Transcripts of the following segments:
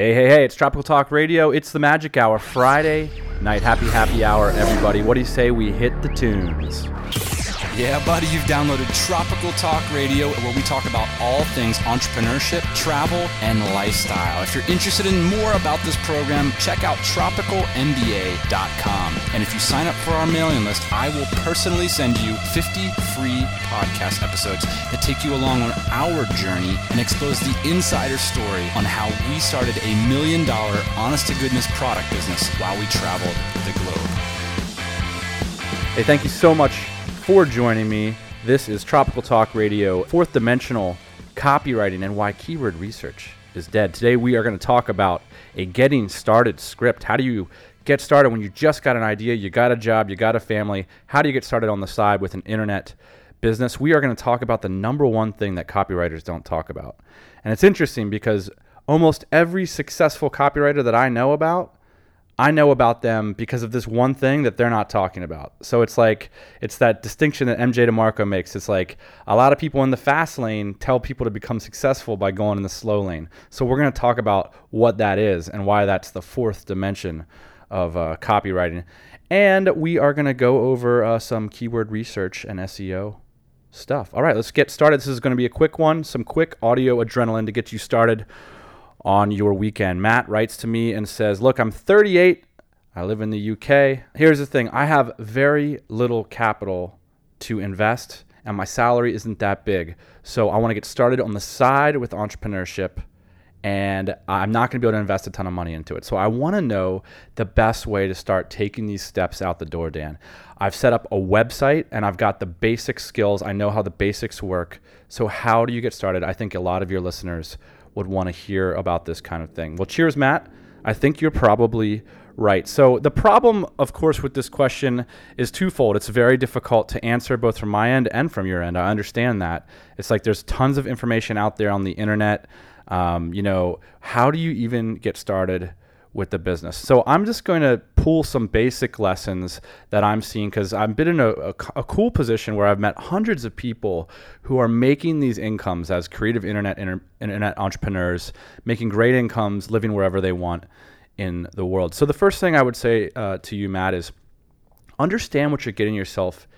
Hey, it's Tropical Talk Radio. It's the Magic Hour, Friday night. Happy hour, everybody. What do you say we hit the tunes? Yeah, buddy, you've downloaded Tropical Talk Radio, where we talk about all things entrepreneurship, travel, and lifestyle. If you're interested in more about this program, check out TropicalMBA.com. And if you sign up for our mailing list, I will personally send you 50 free podcast episodes that take you along on our journey and expose the insider story on how we started $1 million honest-to-goodness product business while we traveled the globe. Hey, thank you so much for joining me. This is Tropical Talk Radio, fourth dimensional copywriting and why keyword research is dead. Today we are going to talk about a getting started script. How do you get started when you just got an idea, you got a job, you got a family? How do you get started on the side with an internet business? We are going to talk about the number one thing that copywriters don't talk about. And it's interesting because almost every successful copywriter that I know about them because of this one thing that they're not talking about. So it's like, it's that distinction that MJ DeMarco makes. It's like a lot of people in the fast lane tell people to become successful by going in the slow lane. So we're going to talk about what that is and why that's the fourth dimension of copywriting. And we are going to go over some keyword research and SEO stuff. All right, let's get started. This is going to be a quick one, some quick audio adrenaline to get you started on your weekend. Matt writes to me and says, look, I'm 38. I live in the UK. Here's the thing. I have very little capital to invest and my salary isn't that big. So I want to get started on the side with entrepreneurship and I'm not going to be able to invest a ton of money into it. So I want to know the best way to start taking these steps out the door, Dan. I've set up a website and I've got the basic skills. I know how the basics work. So how do you get started? I think a lot of your listeners would want to hear about this kind of thing. Well, cheers, Matt. I think you're probably right. So the problem, of course, with this question is twofold. It's very difficult to answer both from my end and from your end. I understand that. It's like there's tons of information out there on the internet. How do you even get started with the business? So I'm just going to pull some basic lessons that I'm seeing because I've been in a cool position where I've met hundreds of people who are making these incomes as creative internet entrepreneurs, making great incomes, living wherever they want in the world. So the first thing I would say to you, Matt, is understand what you're getting yourself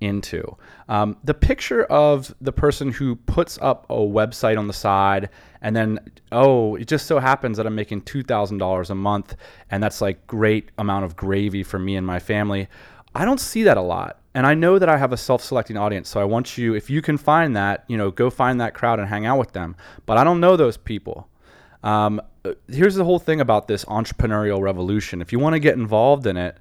into. The picture of the person who puts up a website on the side and then, oh, it just so happens that I'm making $2,000 a month and that's like great amount of gravy for me and my family. I don't see that a lot. And I know that I have a self-selecting audience. So I want you, if you can find that, go find that crowd and hang out with them. But I don't know those people. Here's the whole thing about this entrepreneurial revolution. If you want to get involved in it,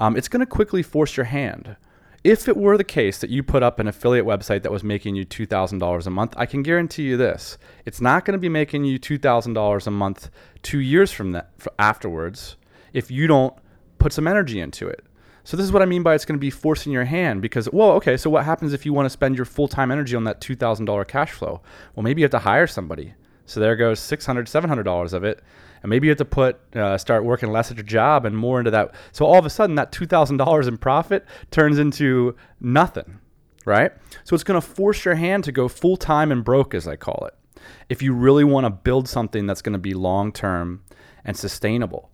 it's going to quickly force your hand. If it were the case that you put up an affiliate website that was making you $2,000 a month, I can guarantee you this. It's not going to be making you $2,000 a month 2 years from that afterwards if you don't put some energy into it. So this is what I mean by it's going to be forcing your hand because, well, okay, so what happens if you want to spend your full-time energy on that $2,000 cash flow? Well, maybe you have to hire somebody. So there goes $600, $700 of it. And maybe you have to start working less at your job and more into that. So all of a sudden that $2,000 in profit turns into nothing, right? So it's going to force your hand to go full time and broke, as I call it, if you really want to build something that's going to be long term and sustainable.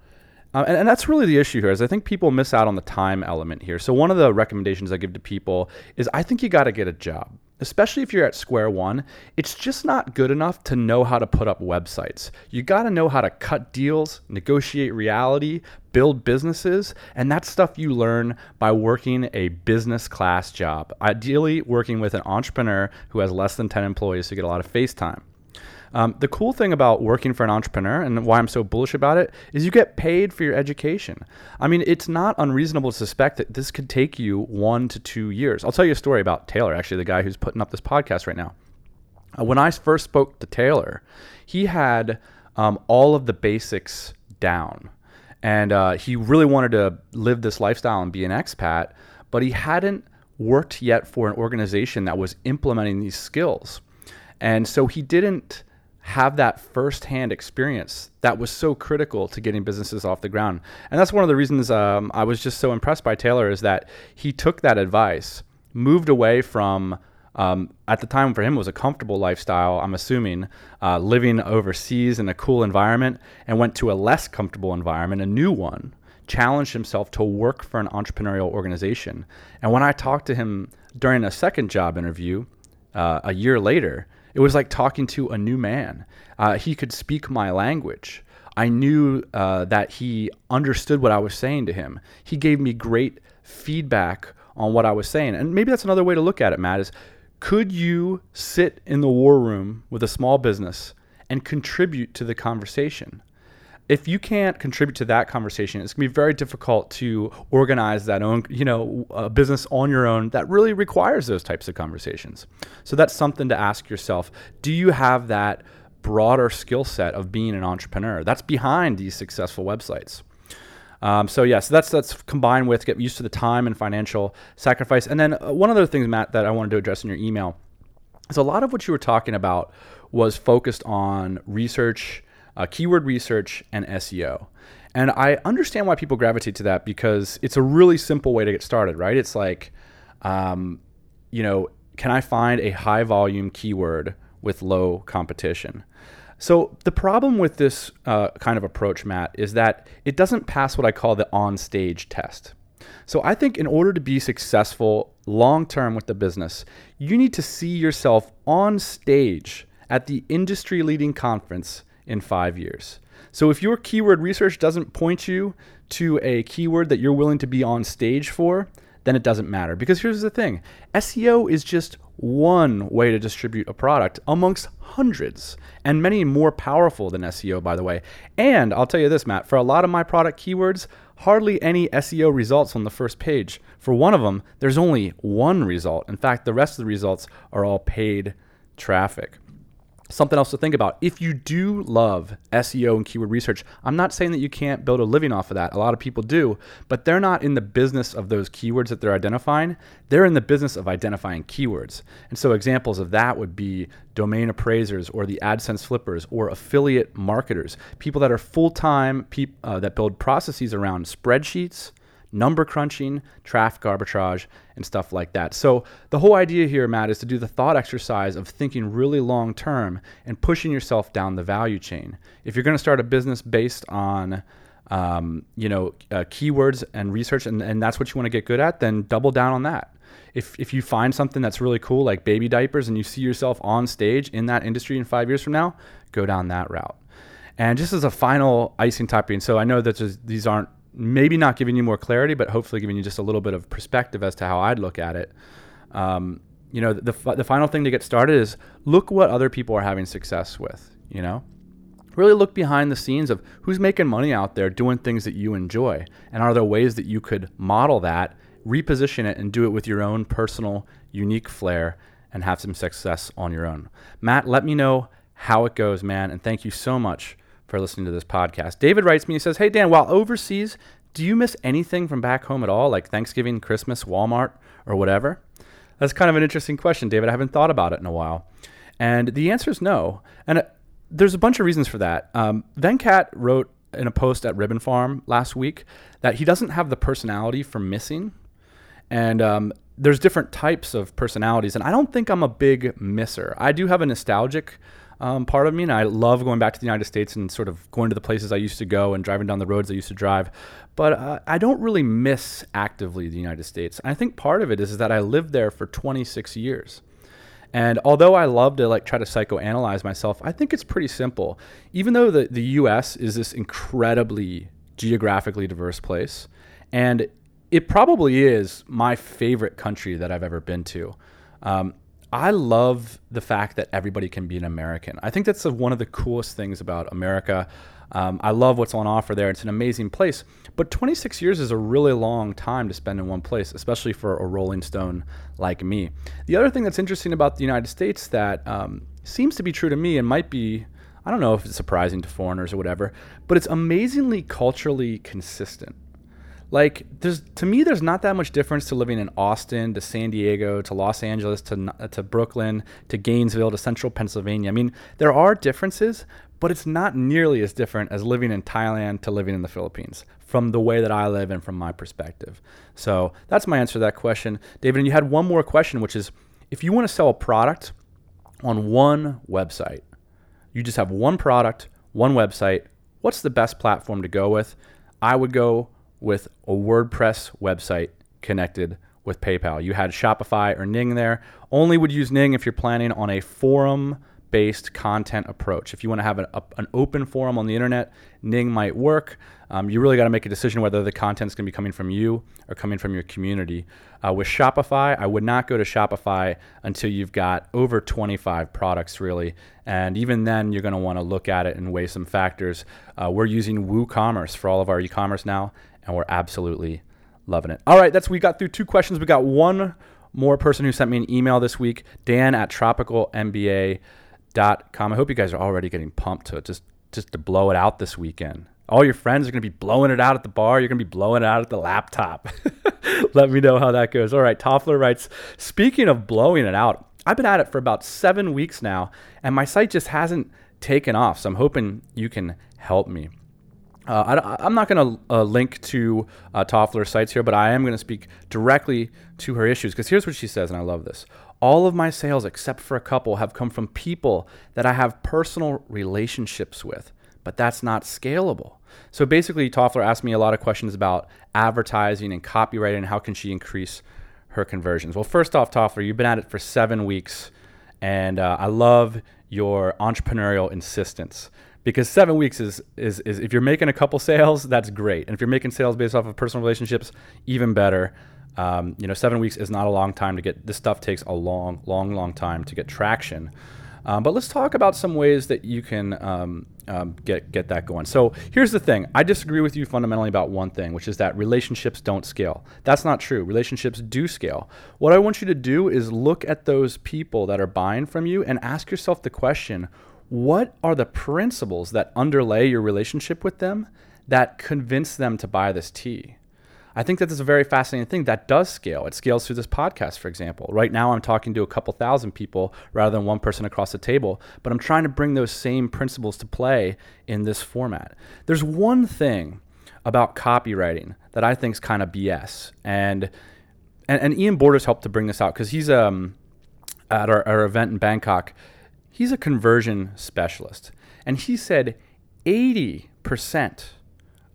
And that's really the issue here is I think people miss out on the time element here. So one of the recommendations I give to people is I think you got to get a job. Especially if you're at square one, it's just not good enough to know how to put up websites. You got to know how to cut deals, negotiate reality, build businesses, and that's stuff you learn by working a business class job, ideally working with an entrepreneur who has less than 10 employees so you get a lot of face time. The cool thing about working for an entrepreneur and why I'm so bullish about it is you get paid for your education. I mean, it's not unreasonable to suspect that this could take you 1 to 2 years. I'll tell you a story about Taylor, actually, the guy who's putting up this podcast right now. When I first spoke to Taylor, he had all of the basics down. And he really wanted to live this lifestyle and be an expat, but he hadn't worked yet for an organization that was implementing these skills. And so he didn't have that firsthand experience that was so critical to getting businesses off the ground. And that's one of the reasons I was just so impressed by Taylor is that he took that advice, moved away from At the time for him, it was a comfortable lifestyle, I'm assuming, living overseas in a cool environment, and went to a less comfortable environment, a new one, challenged himself to work for an entrepreneurial organization. And when I talked to him during a second job interview a year later, it was like talking to a new man. He could speak my language. I knew that he understood what I was saying to him. He gave me great feedback on what I was saying. And maybe that's another way to look at it, Matt, is could you sit in the war room with a small business and contribute to the conversation? If you can't contribute to that conversation, it's going to be very difficult to organize that own, a business on your own that really requires those types of conversations. So that's something to ask yourself. Do you have that broader skill set of being an entrepreneur? That's behind these successful websites. So that's combined with get used to the time and financial sacrifice. And then one other thing, Matt, that I wanted to address in your email is a lot of what you were talking about was focused on research, keyword research, and SEO. And I understand why people gravitate to that because it's a really simple way to get started, right? It's like, can I find a high volume keyword with low competition? So the problem with this kind of approach, Matt, is that it doesn't pass what I call the on-stage test. So I think in order to be successful long-term with the business, you need to see yourself on stage at the industry-leading conference in 5 years. So if your keyword research doesn't point you to a keyword that you're willing to be on stage for, then it doesn't matter. Because here's the thing, SEO is just one way to distribute a product amongst hundreds, and many more powerful than SEO, by the way. And I'll tell you this, Matt, for a lot of my product keywords, hardly any SEO results on the first page. For one of them, there's only one result. In fact, the rest of the results are all paid traffic. Something else to think about. If you do love SEO and keyword research, I'm not saying that you can't build a living off of that. A lot of people do, but they're not in the business of those keywords that they're identifying. They're in the business of identifying keywords. And so examples of that would be domain appraisers or the AdSense flippers or affiliate marketers, people that are full-time, that build processes around spreadsheets, number crunching, traffic arbitrage, and stuff like that. So the whole idea here, Matt, is to do the thought exercise of thinking really long term and pushing yourself down the value chain. If you're going to start a business based on keywords and research, and that's what you want to get good at, then double down on that. If you find something that's really cool, like baby diapers, and you see yourself on stage in that industry in 5 years from now, go down that route. And just as a final icing topping, so I know that these aren't maybe not giving you more clarity, but hopefully giving you just a little bit of perspective as to how I'd look at it. The final thing to get started is look what other people are having success with, Really look behind the scenes of who's making money out there doing things that you enjoy. And are there ways that you could model that, reposition it, and do it with your own personal, unique flair and have some success on your own? Matt, let me know how it goes, man. And thank you so much for listening to this podcast. David writes me, he says, "Hey Dan, while overseas, do you miss anything from back home at all, like Thanksgiving, Christmas, Walmart, or whatever?" That's kind of an interesting question, David. I haven't thought about it in a while. And the answer is no. And there's a bunch of reasons for that. Venkat wrote in a post at Ribbon Farm last week that he doesn't have the personality for missing. And there's different types of personalities. And I don't think I'm a big misser. I do have a nostalgic part of me, and I love going back to the United States and sort of going to the places I used to go and driving down the roads I used to drive, but I don't really miss actively the United States. And I think part of it is that I lived there for 26 years. And although I love to try to psychoanalyze myself, I think it's pretty simple. Even though the US is this incredibly geographically diverse place, and it probably is my favorite country that I've ever been to, I love the fact that everybody can be an American. I think that's one of the coolest things about America. I love what's on offer there. It's an amazing place. But 26 years is a really long time to spend in one place, especially for a rolling stone like me. The other thing that's interesting about the United States that seems to be true to me and might be, I don't know if it's surprising to foreigners or whatever, but it's amazingly culturally consistent. There's not that much difference to living in Austin, to San Diego, to Los Angeles, to Brooklyn, to Gainesville, to central Pennsylvania. I mean, there are differences, but it's not nearly as different as living in Thailand to living in the Philippines from the way that I live and from my perspective. So that's my answer to that question, David. And you had one more question, which is, If you want to sell a product on one website, you just have one product, one website, what's the best platform to go with? I would go with a WordPress website connected with PayPal. You had Shopify or Ning there. Only would use Ning if you're planning on a forum-based content approach. If you want to have an open forum on the internet, Ning might work. You really got to make a decision whether the content's going to be coming from you or coming from your community. With Shopify, I would not go to Shopify until you've got over 25 products, really. And even then, you're going to want to look at it and weigh some factors. We're using WooCommerce for all of our e-commerce now, and we're absolutely loving it. All right, we got through two questions. We got one more person who sent me an email this week, Dan at TropicalMBA.com. I hope you guys are already getting pumped to just to blow it out this weekend. All your friends are going to be blowing it out at the bar. You're going to be blowing it out at the laptop. Let me know how that goes. All right, Toffler writes, speaking of blowing it out, I've been at it for about 7 weeks now, and my site just hasn't taken off, so I'm hoping you can help me. I'm not going to link to Toffler's sites here, but I am going to speak directly to her issues, because here's what she says, and I love this. All of my sales, except for a couple, have come from people that I have personal relationships with, but that's not scalable. So basically, Toffler asked me a lot of questions about advertising and copywriting and how can she increase her conversions. Well, first off, Toffler, you've been at it for 7 weeks, and I love your entrepreneurial insistence. Because 7 weeks is if you're making a couple sales, that's great. And if you're making sales based off of personal relationships, even better. 7 weeks is not a long time to get, this stuff takes a long, long, long time to get traction. But let's talk about some ways that you can get that going. So here's the thing. I disagree with you fundamentally about one thing, which is that relationships don't scale. That's not true. Relationships do scale. What I want you to do is look at those people that are buying from you and ask yourself the question, what are the principles that underlay your relationship with them that convince them to buy this tea? I think that this is a very fascinating thing that does scale. It scales through this podcast, for example. Right now, I'm talking to a couple thousand people rather than one person across the table, but I'm trying to bring those same principles to play in this format. There's one thing about copywriting that I think is kind of BS. And Ian Borders helped to bring this out because he's at our event in Bangkok. He's a conversion specialist, and he said 80%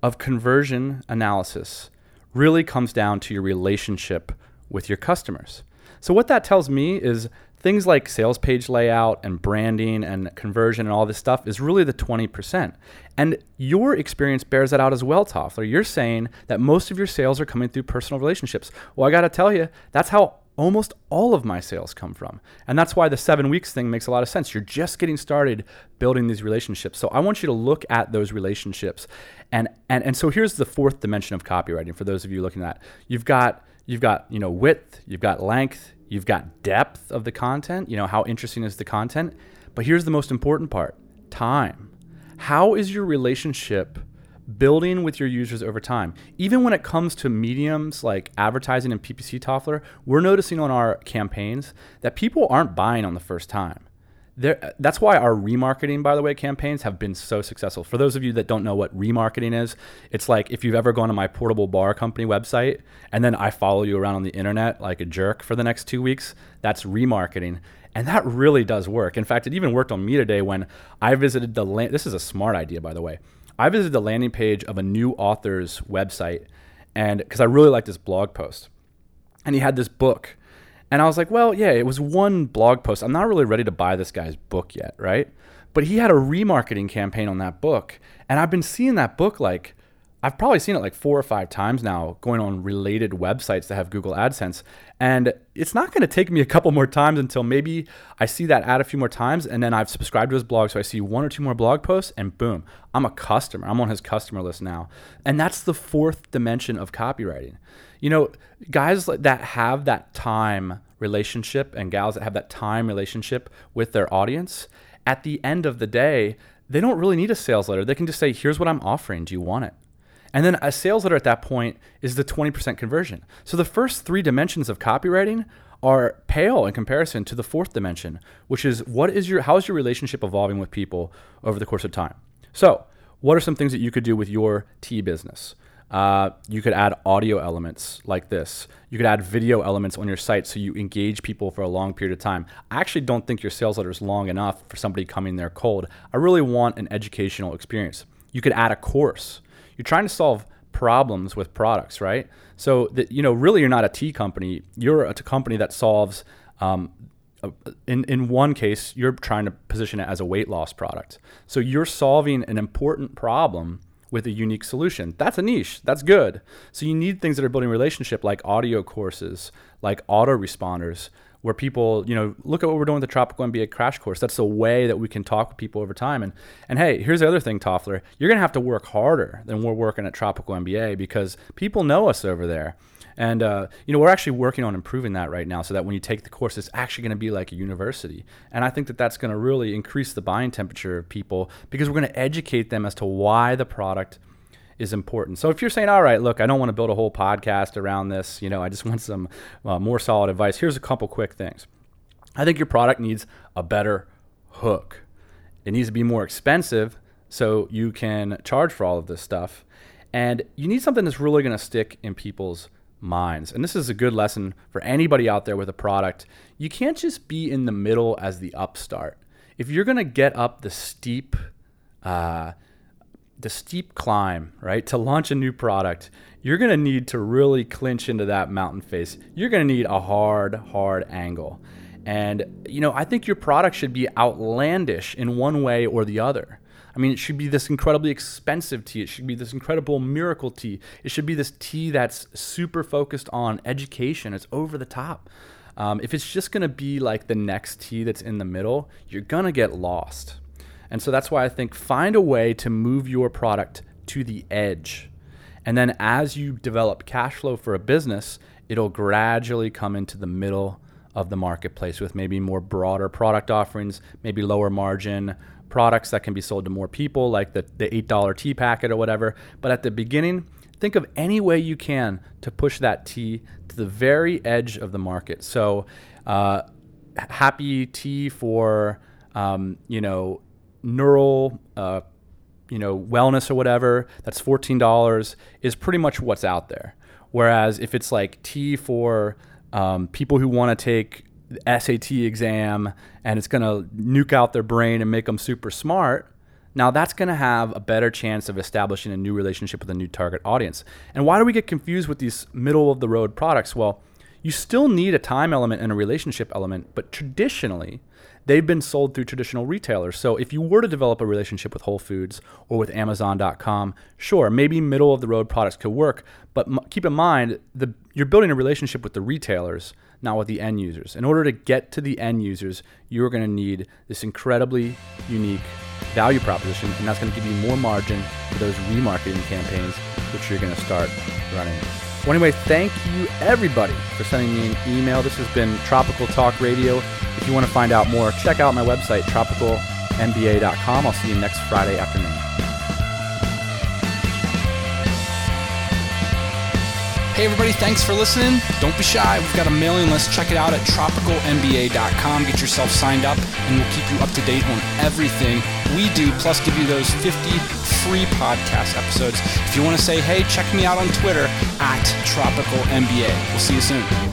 of conversion analysis really comes down to your relationship with your customers. So what that tells me is things like sales page layout and branding and conversion and all this stuff is really the 20%. And your experience bears that out as well, Toffler. You're saying that most of your sales are coming through personal relationships. Well, I got to tell you, that's how almost all of my sales come from. And that's why the 7 weeks thing makes a lot of sense. You're just getting started building these relationships. So I want you to look at those relationships. And so here's the fourth dimension of copywriting for those of you looking at it. You've got width, you've got length, you've got depth of the content, how interesting is the content? But here's the most important part, time. How is your relationship building with your users over time? Even when it comes to mediums like advertising and PPC, Toffler, we're noticing on our campaigns that people aren't buying on the first time. That's why our remarketing, by the way, campaigns have been so successful. For those of you that don't know what remarketing is, it's like if you've ever gone to my portable bar company website and then I follow you around on the internet like a jerk for the next 2 weeks, that's remarketing. And that really does work. In fact, it even worked on me today when I visited this is a smart idea, by the way. I visited the landing page of a new author's website because I really liked this blog post. And he had this book. And I was like, well, yeah, it was one blog post. I'm not really ready to buy this guy's book yet, right? But he had a remarketing campaign on that book. And I've been seeing that book I've probably seen it 4 or 5 times now going on related websites that have Google AdSense. And it's not going to take me a couple more times until maybe I see that ad a few more times and then I've subscribed to his blog. So I see 1 or 2 more blog posts and boom, I'm a customer. I'm on his customer list now. And that's the fourth dimension of copywriting. Guys that have that time relationship and gals that have that time relationship with their audience, at the end of the day, they don't really need a sales letter. They can just say, here's what I'm offering. Do you want it? And then a sales letter at that point is the 20% conversion. So the first 3 dimensions of copywriting are pale in comparison to the fourth dimension, which is how is your relationship evolving with people over the course of time? So what are some things that you could do with your tea business? You could add audio elements like this. You could add video elements on your site so you engage people for a long period of time. I actually don't think your sales letter is long enough for somebody coming there cold. I really want an educational experience. You could add a course. You're trying to solve problems with products, right? So that, you know, really you're not a tea company. You're a company that solves, in one case, you're trying to position it as a weight loss product. So you're solving an important problem with a unique solution. That's a niche, that's good. So you need things that are building relationship, like audio courses, like autoresponders, where people, you know, look at what we're doing with the Tropical MBA Crash Course. That's a way that we can talk with people over time. And hey, here's the other thing, Toffler, you're gonna have to work harder than we're working at Tropical MBA because people know us over there. And you know, we're actually working on improving that right now so that when you take the course, it's actually gonna be like a university. And I think that that's gonna really increase the buying temperature of people because we're gonna educate them as to why the product is important. So if you're saying, all right, look, I don't want to build a whole podcast around this, you know, I just want some more solid advice. Here's a couple quick things. I think your product needs a better hook. It needs to be more expensive so you can charge for all of this stuff. And you need something that's really going to stick in people's minds. And this is a good lesson for anybody out there with a product. You can't just be in the middle as the upstart. If you're going to get up the steep steep climb, right, to launch a new product, you're going to need to really clinch into that mountain face. You're going to need a hard angle. And, you know, I think your product should be outlandish in one way or the other. I mean, it should be this incredibly expensive tea. It should be this incredible miracle tea. It should be this tea that's super focused on education. It's over the top. If it's just going to be like the next tea that's in the middle, you're going to get lost. And so that's why I think find a way to move your product to the edge. And then as you develop cash flow for a business, it'll gradually come into the middle of the marketplace with maybe more broader product offerings, maybe lower margin products that can be sold to more people, like the $8 tea packet or whatever. But at the beginning, think of any way you can to push that tea to the very edge of the market. So happy tea for, neural, wellness or whatever, that's $14 is pretty much what's out there. Whereas if it's like tea for people who want to take the SAT exam and it's going to nuke out their brain and make them super smart, now that's going to have a better chance of establishing a new relationship with a new target audience. And why do we get confused with these middle of the road products? Well, you still need a time element and a relationship element, but traditionally, they've been sold through traditional retailers. So if you were to develop a relationship with Whole Foods or with Amazon.com, sure, maybe middle of the road products could work, but keep in mind, you're building a relationship with the retailers, not with the end users. In order to get to the end users, you're gonna need this incredibly unique value proposition, and that's gonna give you more margin for those remarketing campaigns, which you're gonna start running. Well, anyway, thank you everybody for sending me an email. This has been Tropical Talk Radio. If you want to find out more, check out my website, TropicalMBA.com. I'll see you next Friday afternoon. Hey everybody, thanks for listening. Don't be shy. We've got a mailing list. Check it out at TropicalMBA.com. Get yourself signed up and we'll keep you up to date on everything we do, plus give you those 50 free podcast episodes. If you want to say, hey, check me out on Twitter at TropicalMBA. We'll see you soon.